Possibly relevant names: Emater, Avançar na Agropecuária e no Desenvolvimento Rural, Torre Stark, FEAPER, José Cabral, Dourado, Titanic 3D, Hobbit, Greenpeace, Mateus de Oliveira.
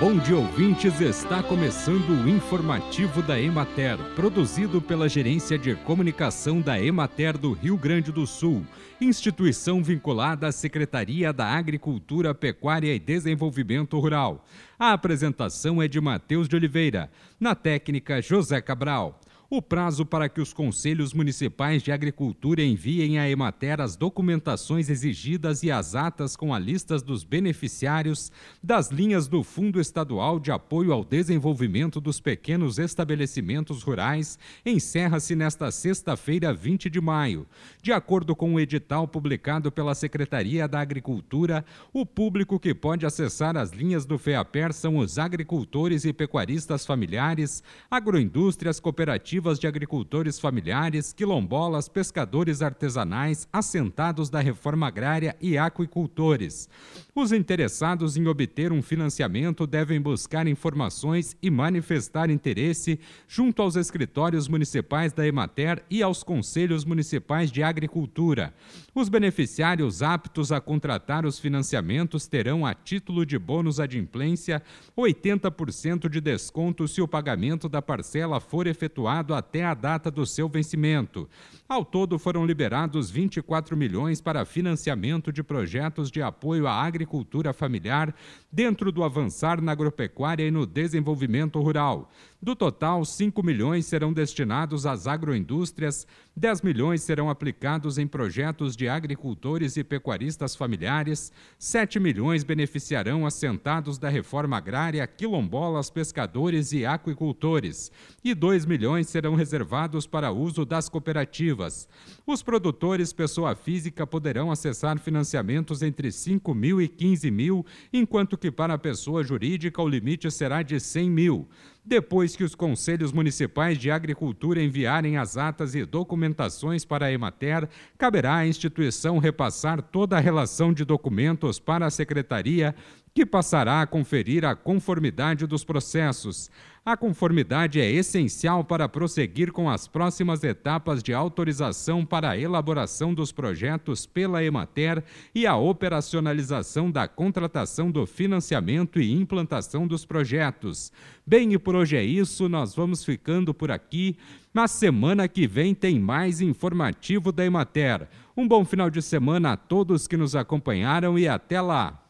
Bom dia, ouvintes, está começando o informativo da Emater, produzido pela Gerência de Comunicação da Emater do Rio Grande do Sul, instituição vinculada à Secretaria da Agricultura, Pecuária e Desenvolvimento Rural. A apresentação é de Mateus de Oliveira, na técnica José Cabral. O prazo para que os Conselhos Municipais de Agricultura enviem à Emater as documentações exigidas e as atas com as listas dos beneficiários das linhas do Fundo Estadual de Apoio ao Desenvolvimento dos Pequenos Estabelecimentos Rurais encerra-se nesta sexta-feira, 20 de maio. De acordo com o edital publicado pela Secretaria da Agricultura, o público que pode acessar as linhas do FEAPER são os agricultores e pecuaristas familiares, agroindústrias, cooperativas de agricultores familiares, quilombolas, pescadores artesanais, assentados da reforma agrária e aquicultores. Os interessados em obter um financiamento devem buscar informações e manifestar interesse junto aos escritórios municipais da Emater e aos conselhos municipais de agricultura. Os beneficiários aptos a contratar os financiamentos terão, a título de bônus adimplência, 80% de desconto se o pagamento da parcela for efetuado até a data do seu vencimento. Ao todo, foram liberados 24 milhões para financiamento de projetos de apoio à agricultura familiar dentro do Avançar na Agropecuária e no Desenvolvimento Rural. Do total, 5 milhões serão destinados às agroindústrias, 10 milhões serão aplicados em projetos de agricultores e pecuaristas familiares, 7 milhões beneficiarão assentados da reforma agrária, quilombolas, pescadores e aquicultores, e 2 milhões serão reservados para uso das cooperativas. Os produtores pessoa física poderão acessar financiamentos entre 5 mil e 15 mil, enquanto que para a pessoa jurídica o limite será de 100 mil. Depois que os Conselhos Municipais de Agricultura enviarem as atas e documentações para a Emater, caberá à instituição repassar toda a relação de documentos para a Secretaria, que passará a conferir a conformidade dos processos. A conformidade é essencial para prosseguir com as próximas etapas de autorização para a elaboração dos projetos pela Emater e a operacionalização da contratação do financiamento e implantação dos projetos. Bem, e por hoje é isso, nós vamos ficando por aqui. Na semana que vem tem mais informativo da Emater. Um bom final de semana a todos que nos acompanharam e até lá!